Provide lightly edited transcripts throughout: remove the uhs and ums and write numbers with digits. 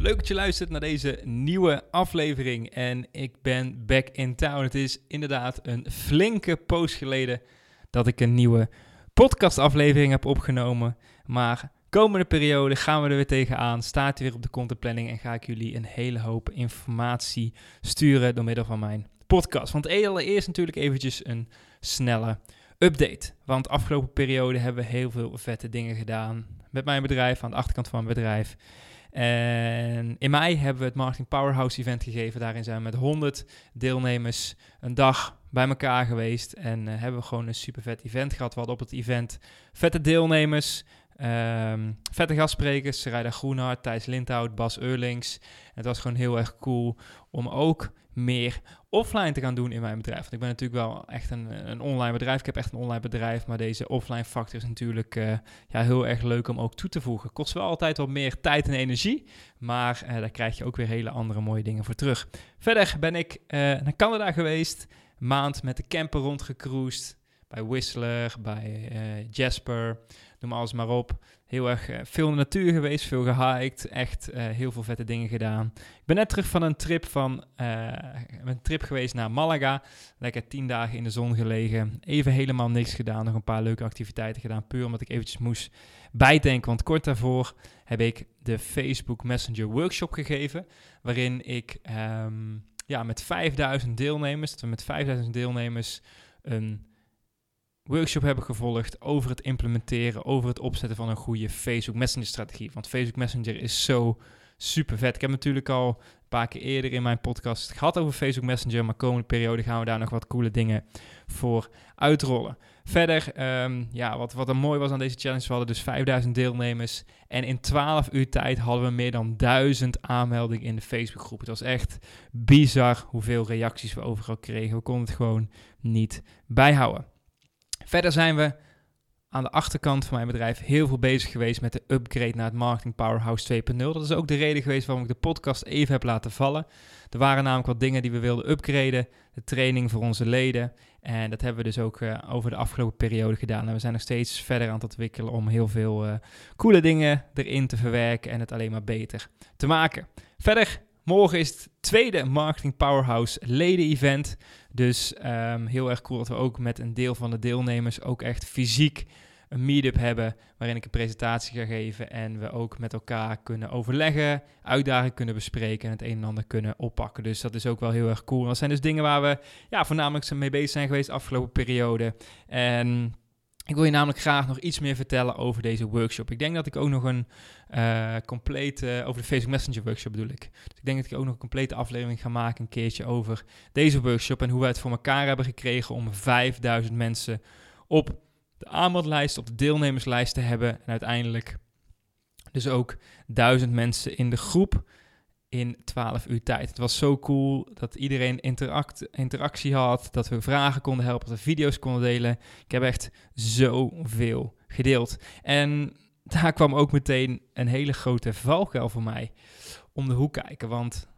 Leuk dat je luistert naar deze nieuwe aflevering en ik ben back in town. Het is inderdaad een flinke poos geleden dat ik een nieuwe podcastaflevering heb opgenomen. Maar komende periode gaan we er weer tegenaan, staat weer op de contentplanning en ga ik jullie een hele hoop informatie sturen door middel van mijn podcast. Want allereerst natuurlijk eventjes een snelle update. Want de afgelopen periode hebben we heel veel vette dingen gedaan met mijn bedrijf, aan de achterkant van mijn bedrijf. En in mei hebben we het Marketing Powerhouse event gegeven. Daarin zijn we met 100 deelnemers een dag bij elkaar geweest. En hebben we gewoon een super vet event gehad. We hadden op het event vette deelnemers, vette gastsprekers. Sarayda Groenhart, Thijs Lindhout, Bas Eurlings. En het was gewoon heel erg cool om ook meer offline te gaan doen in mijn bedrijf. Want ik ben natuurlijk wel echt een online bedrijf. Ik heb echt een online bedrijf, maar deze offline factor is natuurlijk heel erg leuk om ook toe te voegen. Kost wel altijd wat meer tijd en energie, maar daar krijg je ook weer hele andere mooie dingen voor terug. Verder ben ik naar Canada geweest, een maand met de camper rondgecruised. Bij Whistler, bij Jasper, noem alles maar op. Heel erg veel in de natuur geweest, veel gehiked, echt heel veel vette dingen gedaan. Ik ben net terug van een trip geweest naar Malaga. Lekker 10 dagen in de zon gelegen, even helemaal niks gedaan. Nog een paar leuke activiteiten gedaan, puur omdat ik eventjes moest bijdenken. Want kort daarvoor heb ik de Facebook Messenger workshop gegeven, waarin ik met 5000 deelnemers een workshop hebben gevolgd over het implementeren, over het opzetten van een goede Facebook Messenger strategie. Want Facebook Messenger is zo super vet. Ik heb natuurlijk al een paar keer eerder in mijn podcast gehad over Facebook Messenger, maar komende periode gaan we daar nog wat coole dingen voor uitrollen. Verder, wat er mooi was aan deze challenge, we hadden dus 5000 deelnemers en in 12 uur tijd hadden we meer dan 1000 aanmeldingen in de Facebookgroep. Het was echt bizar hoeveel reacties we overal kregen. We konden het gewoon niet bijhouden. Verder zijn we aan de achterkant van mijn bedrijf heel veel bezig geweest met de upgrade naar het Marketing Powerhouse 2.0. Dat is ook de reden geweest waarom ik de podcast even heb laten vallen. Er waren namelijk wat dingen die we wilden upgraden. De training voor onze leden. En dat hebben we dus ook over de afgelopen periode gedaan. En we zijn nog steeds verder aan het ontwikkelen om heel veel coole dingen erin te verwerken en het alleen maar beter te maken. Verder, morgen is het tweede Marketing Powerhouse leden-event. Dus heel erg cool dat we ook met een deel van de deelnemers ook echt fysiek een meet-up hebben, waarin ik een presentatie ga geven en we ook met elkaar kunnen overleggen, uitdagingen kunnen bespreken en het een en ander kunnen oppakken. Dus dat is ook wel heel erg cool. En dat zijn dus dingen waar we voornamelijk mee bezig zijn geweest de afgelopen periode. En ik wil je namelijk graag nog iets meer vertellen over deze workshop. Ik denk dat ik ook nog een over de Facebook Messenger workshop bedoel ik. Dus ik denk dat ik ook nog een complete aflevering ga maken, een keertje over deze workshop en hoe wij het voor elkaar hebben gekregen om 5000 mensen op de aanbodlijst, op de deelnemerslijst te hebben. En uiteindelijk dus ook 1000 mensen in de groep in 12 uur tijd. Het was zo cool dat iedereen interactie had, dat we vragen konden helpen, dat we video's konden delen. Ik heb echt zoveel gedeeld. En daar kwam ook meteen een hele grote valkuil voor mij om de hoek kijken. Want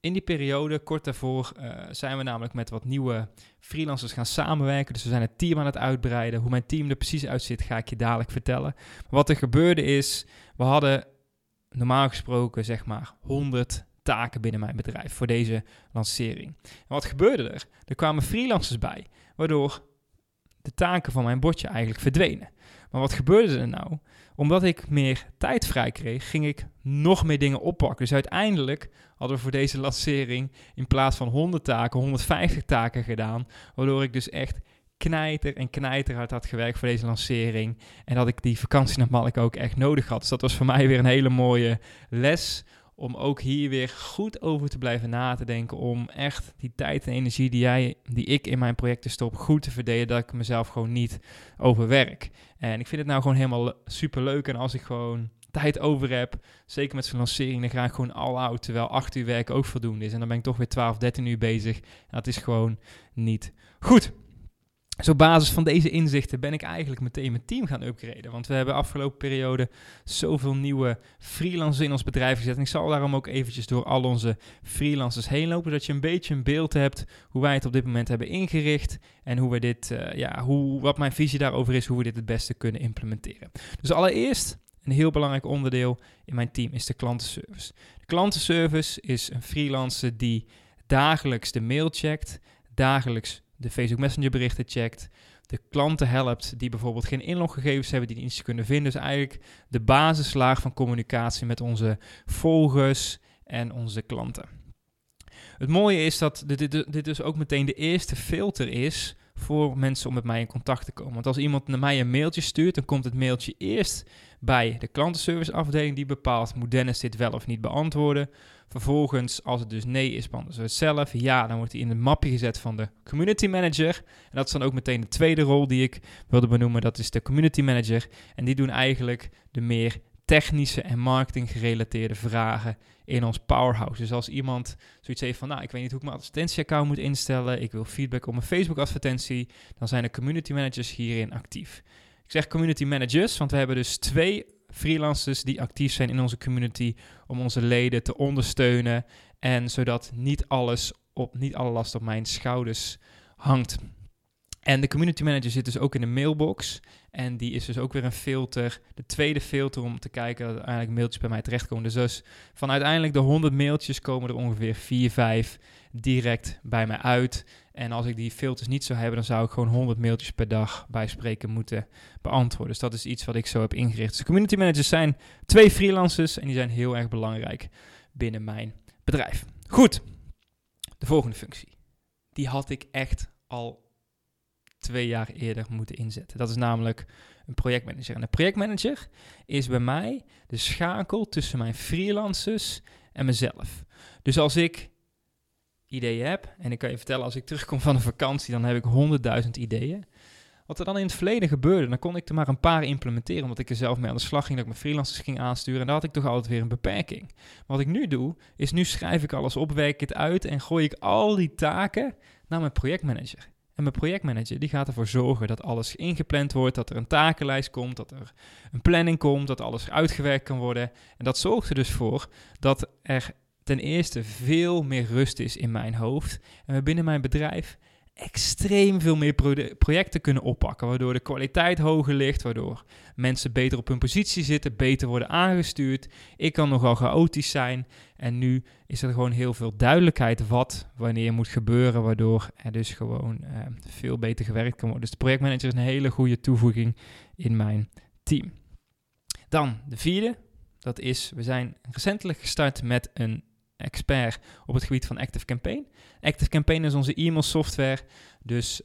in die periode, kort daarvoor, zijn we namelijk met wat nieuwe freelancers gaan samenwerken. Dus we zijn het team aan het uitbreiden. Hoe mijn team er precies uitziet, ga ik je dadelijk vertellen. Maar wat er gebeurde is, we hadden normaal gesproken 100 taken binnen mijn bedrijf voor deze lancering. En wat gebeurde er? Er kwamen freelancers bij, waardoor de taken van mijn bordje eigenlijk verdwenen. Maar wat gebeurde er nou? Omdat ik meer tijd vrij kreeg, ging ik nog meer dingen oppakken. Dus uiteindelijk hadden we voor deze lancering in plaats van 100 taken, 150 taken gedaan, waardoor ik dus echt knijterhard had gewerkt voor deze lancering en dat ik die vakantie naar Malaga ook echt nodig had. Dus dat was voor mij weer een hele mooie les om ook hier weer goed over te blijven na te denken, om echt die tijd en energie die ik in mijn projecten stop goed te verdelen, dat ik mezelf gewoon niet overwerk. En ik vind het nou gewoon helemaal super leuk en als ik gewoon tijd over heb, zeker met zo'n lancering, dan ga ik gewoon all out, terwijl 8 uur werk ook voldoende is. En dan ben ik toch weer 12, 13 uur bezig. Dat is gewoon niet goed. Dus op basis van deze inzichten ben ik eigenlijk meteen mijn team gaan upgraden. Want we hebben afgelopen periode zoveel nieuwe freelancers in ons bedrijf gezet. En ik zal daarom ook eventjes door al onze freelancers heen lopen, zodat je een beetje een beeld hebt hoe wij het op dit moment hebben ingericht. En hoe we dit, wat mijn visie daarover is, hoe we dit het beste kunnen implementeren. Dus allereerst, een heel belangrijk onderdeel in mijn team is de klantenservice. De klantenservice is een freelancer die dagelijks de mail checkt, dagelijks de Facebook Messenger berichten checkt, de klanten helpt die bijvoorbeeld geen inloggegevens hebben, die niet kunnen vinden. Dus eigenlijk de basislaag van communicatie met onze volgers en onze klanten. Het mooie is dat dit dus ook meteen de eerste filter is voor mensen om met mij in contact te komen. Want als iemand naar mij een mailtje stuurt, dan komt het mailtje eerst bij de klantenserviceafdeling die bepaalt, moet Dennis dit wel of niet beantwoorden? Vervolgens, als het dus nee is, beantwoorden ze het zelf. Ja, dan wordt hij in het mapje gezet van de community manager. En dat is dan ook meteen de tweede rol die ik wilde benoemen. Dat is de community manager. En die doen eigenlijk de meer technische en marketing gerelateerde vragen in ons powerhouse. Dus als iemand zoiets heeft van, nou, ik weet niet hoe ik mijn advertentieaccount moet instellen, ik wil feedback op mijn Facebook advertentie, dan zijn de community managers hierin actief. Ik zeg community managers, want we hebben dus 2 freelancers die actief zijn in onze community om onze leden te ondersteunen en zodat niet alle last op mijn schouders hangt. En de community manager zit dus ook in de mailbox. En die is dus ook weer een filter. De tweede filter om te kijken dat uiteindelijk mailtjes bij mij terechtkomen. Dus van uiteindelijk de 100 mailtjes komen er ongeveer 4-5 direct bij mij uit. En als ik die filters niet zou hebben, dan zou ik gewoon 100 mailtjes per dag bij spreken moeten beantwoorden. Dus dat is iets wat ik zo heb ingericht. Dus community managers zijn 2 freelancers en die zijn heel erg belangrijk binnen mijn bedrijf. Goed, de volgende functie. Die had ik echt al 2 jaar eerder moeten inzetten. Dat is namelijk een projectmanager. En een projectmanager is bij mij de schakel tussen mijn freelancers en mezelf. Dus als ik ideeën heb, en ik kan je vertellen, als ik terugkom van een vakantie, dan heb ik 100.000 ideeën. Wat er dan in het verleden gebeurde, dan kon ik er maar een paar implementeren, omdat ik er zelf mee aan de slag ging, dat ik mijn freelancers ging aansturen, en daar had ik toch altijd weer een beperking. Maar wat ik nu doe, is nu schrijf ik alles op, werk ik het uit, en gooi ik al die taken naar mijn projectmanager. En mijn projectmanager die gaat ervoor zorgen dat alles ingepland wordt, dat er een takenlijst komt, dat er een planning komt, dat alles uitgewerkt kan worden. En dat zorgt er dus voor dat er ten eerste veel meer rust is in mijn hoofd. En we binnen mijn bedrijf extreem veel meer projecten kunnen oppakken, waardoor de kwaliteit hoger ligt, waardoor mensen beter op hun positie zitten, beter worden aangestuurd. Ik kan nogal chaotisch zijn en nu is er gewoon heel veel duidelijkheid wat wanneer moet gebeuren, waardoor er dus gewoon veel beter gewerkt kan worden. Dus de projectmanager is een hele goede toevoeging in mijn team. Dan de vierde, dat is, we zijn recentelijk gestart met een expert op het gebied van Active Campaign. Active Campaign is onze e-mail software. Dus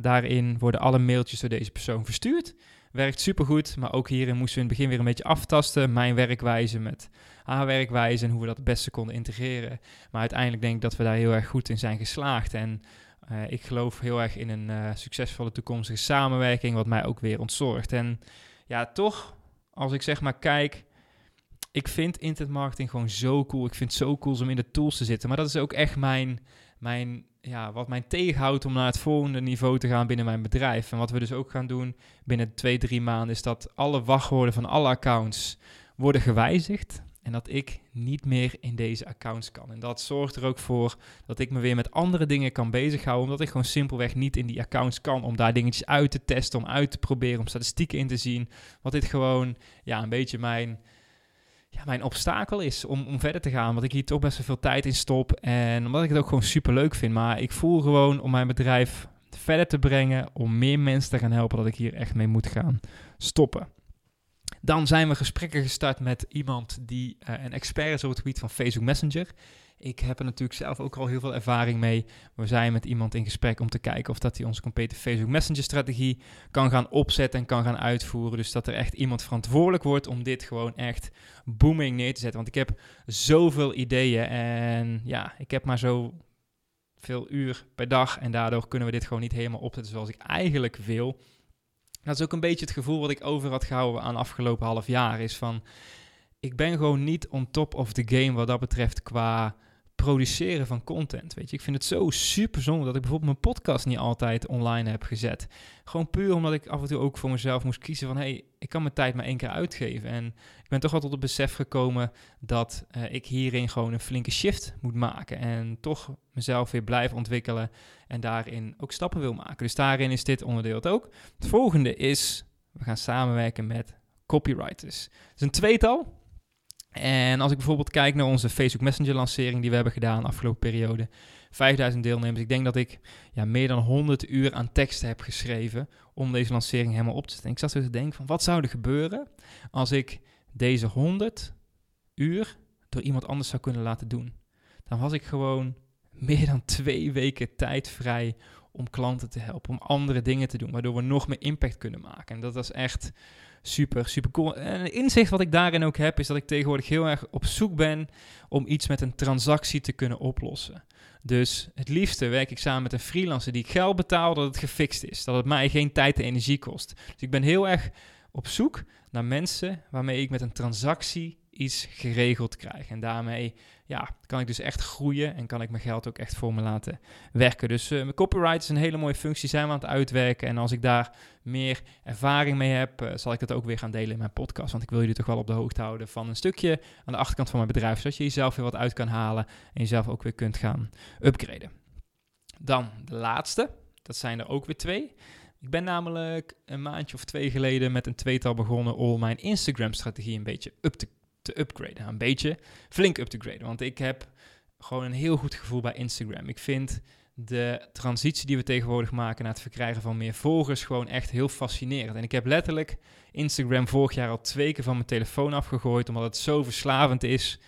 daarin worden alle mailtjes door deze persoon verstuurd. Werkt supergoed, maar ook hierin moesten we in het begin weer een beetje aftasten. Mijn werkwijze met haar werkwijze en hoe we dat het beste konden integreren. Maar uiteindelijk denk ik dat we daar heel erg goed in zijn geslaagd. En ik geloof heel erg in een succesvolle toekomstige samenwerking, wat mij ook weer ontzorgt. En ja, toch, als ik zeg maar kijk, ik vind internetmarketing gewoon zo cool. Ik vind het zo cool om in de tools te zitten. Maar dat is ook echt wat mij tegenhoudt om naar het volgende niveau te gaan binnen mijn bedrijf. En wat we dus ook gaan doen binnen 2-3 maanden is dat alle wachtwoorden van alle accounts worden gewijzigd. En dat ik niet meer in deze accounts kan. En dat zorgt er ook voor dat ik me weer met andere dingen kan bezighouden. Omdat ik gewoon simpelweg niet in die accounts kan. Om daar dingetjes uit te testen, om uit te proberen, om statistieken in te zien. Wat dit gewoon een beetje mijn obstakel is om verder te gaan, want ik hier toch best wel veel tijd in stop en omdat ik het ook gewoon super leuk vind, maar ik voel gewoon om mijn bedrijf verder te brengen, om meer mensen te gaan helpen, dat ik hier echt mee moet gaan stoppen. Dan zijn we gesprekken gestart met iemand die een expert is op het gebied van Facebook Messenger. Ik heb er natuurlijk zelf ook al heel veel ervaring mee. We zijn met iemand in gesprek om te kijken of dat hij onze complete Facebook Messenger strategie kan gaan opzetten en kan gaan uitvoeren. Dus dat er echt iemand verantwoordelijk wordt om dit gewoon echt booming neer te zetten. Want ik heb zoveel ideeën en ik heb maar zo veel uur per dag. En daardoor kunnen we dit gewoon niet helemaal opzetten zoals ik eigenlijk wil. Dat is ook een beetje het gevoel wat ik over had gehouden aan afgelopen half jaar. Is van, ik ben gewoon niet on top of the game wat dat betreft qua produceren van content. Weet je, ik vind het zo super zonde dat ik bijvoorbeeld mijn podcast niet altijd online heb gezet. Gewoon puur omdat ik af en toe ook voor mezelf moest kiezen van, hey, ik kan mijn tijd maar één keer uitgeven. En ik ben toch wel tot het besef gekomen dat ik hierin gewoon een flinke shift moet maken. En toch mezelf weer blijf ontwikkelen en daarin ook stappen wil maken. Dus daarin is dit onderdeel het ook. Het volgende is, we gaan samenwerken met copywriters. Het is een tweetal. En als ik bijvoorbeeld kijk naar onze Facebook Messenger lancering die we hebben gedaan de afgelopen periode, 5000 deelnemers. Ik denk dat ik meer dan 100 uur aan teksten heb geschreven om deze lancering helemaal op te zetten. En ik zat zo te denken van, wat zou er gebeuren als ik deze 100 uur door iemand anders zou kunnen laten doen? Dan was ik gewoon meer dan 2 weken tijd vrij om klanten te helpen, om andere dingen te doen, waardoor we nog meer impact kunnen maken. En dat was echt super, super cool. En een inzicht wat ik daarin ook heb, is dat ik tegenwoordig heel erg op zoek ben om iets met een transactie te kunnen oplossen. Dus het liefste werk ik samen met een freelancer die ik geld betaal, dat het gefixt is. Dat het mij geen tijd en energie kost. Dus ik ben heel erg op zoek naar mensen waarmee ik met een transactie iets geregeld krijg. En daarmee kan ik dus echt groeien en kan ik mijn geld ook echt voor me laten werken. Dus mijn copyright is een hele mooie functie, zijn we aan het uitwerken. En als ik daar meer ervaring mee heb, zal ik dat ook weer gaan delen in mijn podcast. Want ik wil jullie toch wel op de hoogte houden van een stukje aan de achterkant van mijn bedrijf, zodat je jezelf weer wat uit kan halen en jezelf ook weer kunt gaan upgraden. Dan de laatste, dat zijn er ook weer 2. Ik ben namelijk een maandje of 2 geleden met een 2-tal begonnen om mijn Instagram-strategie een beetje te upgraden. Een beetje flink up te graden. Want ik heb gewoon een heel goed gevoel bij Instagram. Ik vind de transitie die we tegenwoordig maken naar het verkrijgen van meer volgers gewoon echt heel fascinerend. En ik heb letterlijk Instagram vorig jaar al 2 keer van mijn telefoon afgegooid, omdat het zo verslavend is.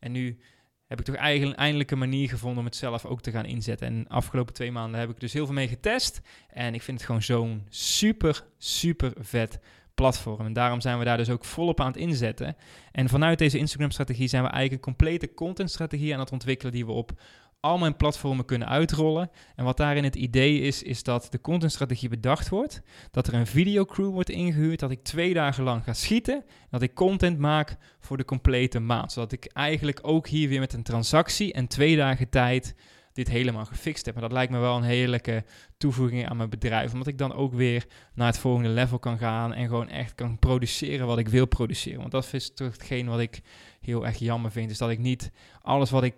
En nu heb ik toch eigenlijk eindelijk een manier gevonden om het zelf ook te gaan inzetten. En de afgelopen 2 maanden heb ik dus heel veel mee getest. En ik vind het gewoon zo'n super, super vet platform. En daarom zijn we daar dus ook volop aan het inzetten. En vanuit deze Instagram-strategie zijn we eigenlijk een complete contentstrategie aan het ontwikkelen die we op al mijn platformen kunnen uitrollen. En wat daarin het idee is dat de contentstrategie bedacht wordt, dat er een videocrew wordt ingehuurd, dat ik 2 dagen lang ga schieten, dat ik content maak voor de complete maand. Zodat ik eigenlijk ook hier weer met een transactie en 2 dagen tijd dit helemaal gefixt heb. Maar dat lijkt me wel een heerlijke toevoeging aan mijn bedrijf, omdat ik dan ook weer naar het volgende level kan gaan en gewoon echt kan produceren wat ik wil produceren. Want dat is toch hetgeen wat ik heel erg jammer vind, is dat ik niet alles wat ik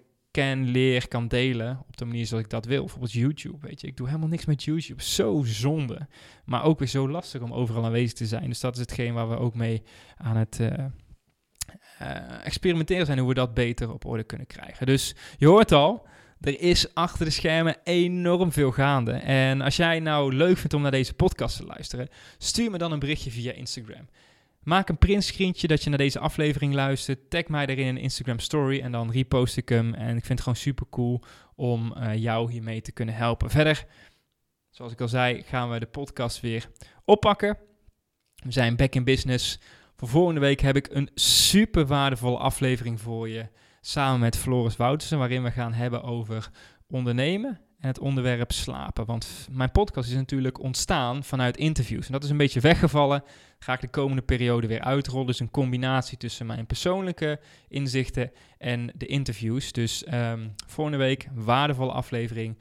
kan delen op de manier zoals ik dat wil. Bijvoorbeeld YouTube, weet je. Ik doe helemaal niks met YouTube. Zo zonde. Maar ook weer zo lastig om overal aanwezig te zijn. Dus dat is hetgeen waar we ook mee aan het experimenteren zijn, hoe we dat beter op orde kunnen krijgen. Dus je hoort al, er is achter de schermen enorm veel gaande. En als jij nou leuk vindt om naar deze podcast te luisteren, stuur me dan een berichtje via Instagram. Maak een printscreentje dat je naar deze aflevering luistert. Tag mij daarin in een Instagram story en dan repost ik hem. En ik vind het gewoon super cool om jou hiermee te kunnen helpen. Verder, zoals ik al zei, gaan we de podcast weer oppakken. We zijn back in business. Voor volgende week heb ik een super waardevolle aflevering voor je, samen met Floris Woutersen, waarin we gaan hebben over ondernemen en het onderwerp slapen. Want mijn podcast is natuurlijk ontstaan vanuit interviews. En dat is een beetje weggevallen. Ga ik de komende periode weer uitrollen. Dus een combinatie tussen mijn persoonlijke inzichten en de interviews. Dus volgende week waardevolle aflevering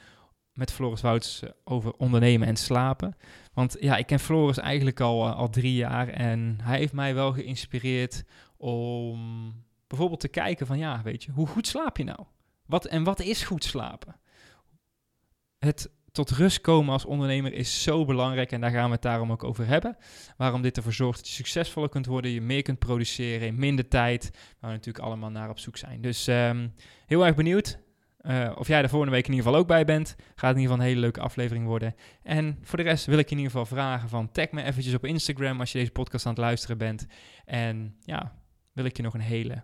met Floris Wouts over ondernemen en slapen. Want ja, ik ken Floris eigenlijk al 3 jaar. En hij heeft mij wel geïnspireerd om bijvoorbeeld te kijken van, ja, weet je, hoe goed slaap je nou? Wat is goed slapen? Het tot rust komen als ondernemer is zo belangrijk en daar gaan we het daarom ook over hebben. Waarom dit ervoor zorgt dat je succesvoller kunt worden, je meer kunt produceren in minder tijd, waar we natuurlijk allemaal naar op zoek zijn. Dus heel erg benieuwd of jij er volgende week in ieder geval ook bij bent. Gaat in ieder geval een hele leuke aflevering worden. En voor de rest wil ik je in ieder geval vragen van, tag me eventjes op Instagram als je deze podcast aan het luisteren bent. En ja, wil ik je nog een hele